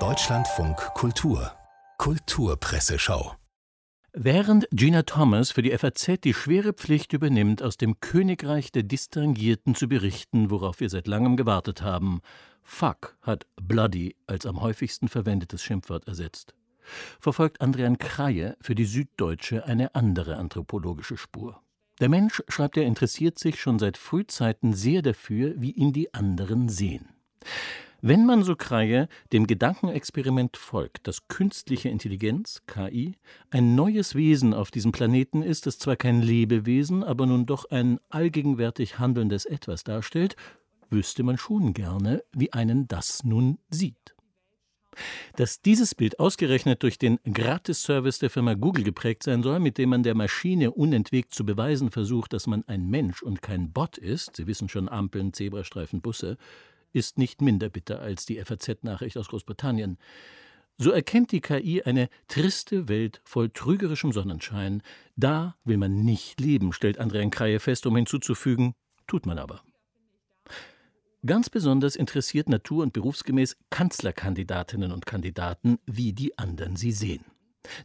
Deutschlandfunk Kultur. Kulturpresseschau. Während Gina Thomas für die FAZ die schwere Pflicht übernimmt, aus dem Königreich der Distinguierten zu berichten, worauf wir seit langem gewartet haben. Fuck hat bloody als am häufigsten verwendetes Schimpfwort ersetzt. Verfolgt Andrian Kreye für die Süddeutsche eine andere anthropologische Spur. Der Mensch, schreibt er, interessiert sich schon seit Frühzeiten sehr dafür, wie ihn die anderen sehen. Wenn man, so Kreye, dem Gedankenexperiment folgt, dass künstliche Intelligenz, KI, ein neues Wesen auf diesem Planeten ist, das zwar kein Lebewesen, aber nun doch ein allgegenwärtig handelndes Etwas darstellt, wüsste man schon gerne, wie einen das nun sieht. Dass dieses Bild ausgerechnet durch den Gratis-Service der Firma Google geprägt sein soll, mit dem man der Maschine unentwegt zu beweisen versucht, dass man ein Mensch und kein Bot ist, Sie wissen schon, Ampeln, Zebrastreifen, Busse, ist nicht minder bitter als die FAZ-Nachricht aus Großbritannien. So erkennt die KI eine triste Welt voll trügerischem Sonnenschein. Da will man nicht leben, stellt Andrian Kreye fest, um hinzuzufügen, tut man aber. Ganz besonders interessiert natur- und berufsgemäß Kanzlerkandidatinnen und Kandidaten, wie die anderen sie sehen.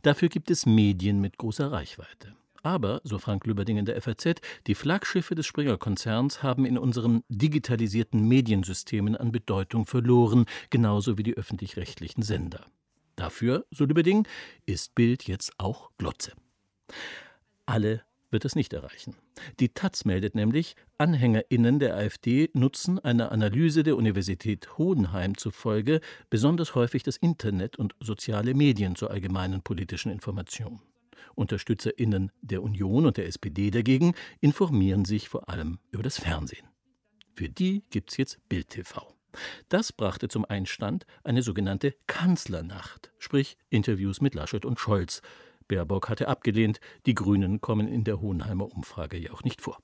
Dafür gibt es Medien mit großer Reichweite. Aber, so Frank Lübberding in der FAZ, die Flaggschiffe des Springer-Konzerns haben in unseren digitalisierten Mediensystemen an Bedeutung verloren, genauso wie die öffentlich-rechtlichen Sender. Dafür, so Lübberding, ist Bild jetzt auch Glotze. Alle wird es nicht erreichen. Die Taz meldet nämlich, AnhängerInnen der AfD nutzen einer Analyse der Universität Hohenheim zufolge besonders häufig das Internet und soziale Medien zur allgemeinen politischen Information. UnterstützerInnen der Union und der SPD dagegen informieren sich vor allem über das Fernsehen. Für die gibt's jetzt Bild TV. Das brachte zum Einstand eine sogenannte Kanzlernacht, sprich Interviews mit Laschet und Scholz. Baerbock hatte abgelehnt, die Grünen kommen in der Hohenheimer Umfrage ja auch nicht vor.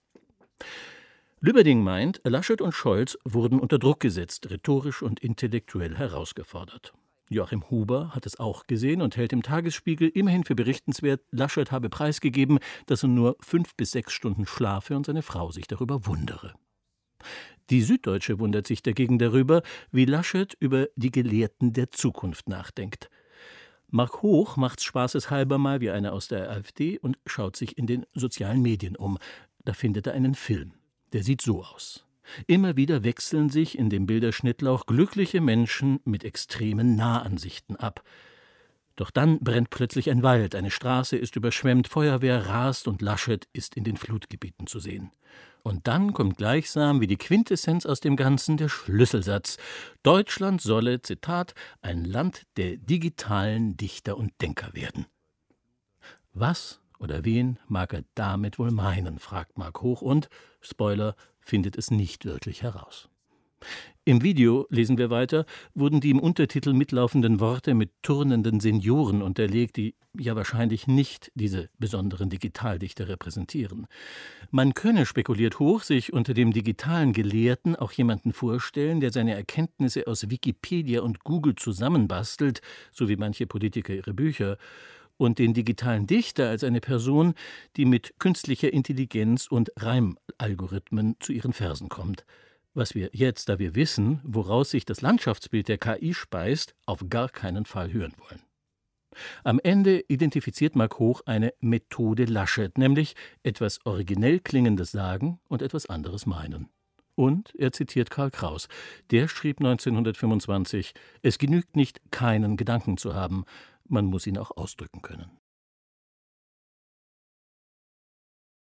Lübberding meint, Laschet und Scholz wurden unter Druck gesetzt, rhetorisch und intellektuell herausgefordert. Joachim Huber hat es auch gesehen und hält im Tagesspiegel immerhin für berichtenswert, Laschet habe preisgegeben, dass er nur 5 bis 6 Stunden schlafe und seine Frau sich darüber wundere. Die Süddeutsche wundert sich dagegen darüber, wie Laschet über die Gelehrten der Zukunft nachdenkt. Marc Hoch macht's spaßeshalber mal wie einer aus der AfD und schaut sich in den sozialen Medien um. Da findet er einen Film. Der sieht so aus. Immer wieder wechseln sich in dem Bilderschnittlauch glückliche Menschen mit extremen Nahansichten ab. Doch dann brennt plötzlich ein Wald, eine Straße ist überschwemmt, Feuerwehr rast und Laschet ist in den Flutgebieten zu sehen. Und dann kommt gleichsam wie die Quintessenz aus dem Ganzen der Schlüsselsatz. Deutschland solle, Zitat, ein Land der digitalen Dichter und Denker werden. Was oder wen mag er damit wohl meinen, fragt Marc Hoch und, Spoiler, findet es nicht wirklich heraus. Im Video, lesen wir weiter, wurden die im Untertitel mitlaufenden Worte mit turnenden Senioren unterlegt, die ja wahrscheinlich nicht diese besonderen Digitaldichter repräsentieren. Man könne, spekuliert Hoch, sich unter dem digitalen Gelehrten auch jemanden vorstellen, der seine Erkenntnisse aus Wikipedia und Google zusammenbastelt, so wie manche Politiker ihre Bücher, und den digitalen Dichter als eine Person, die mit künstlicher Intelligenz und Reimalgorithmen zu ihren Versen kommt. Was wir jetzt, da wir wissen, woraus sich das Landschaftsbild der KI speist, auf gar keinen Fall hören wollen. Am Ende identifiziert Marc Hoch eine Methode Laschet, nämlich etwas originell Klingendes sagen und etwas anderes meinen. Und er zitiert Karl Kraus. Der schrieb 1925, es genügt nicht, keinen Gedanken zu haben, man muss ihn auch ausdrücken können.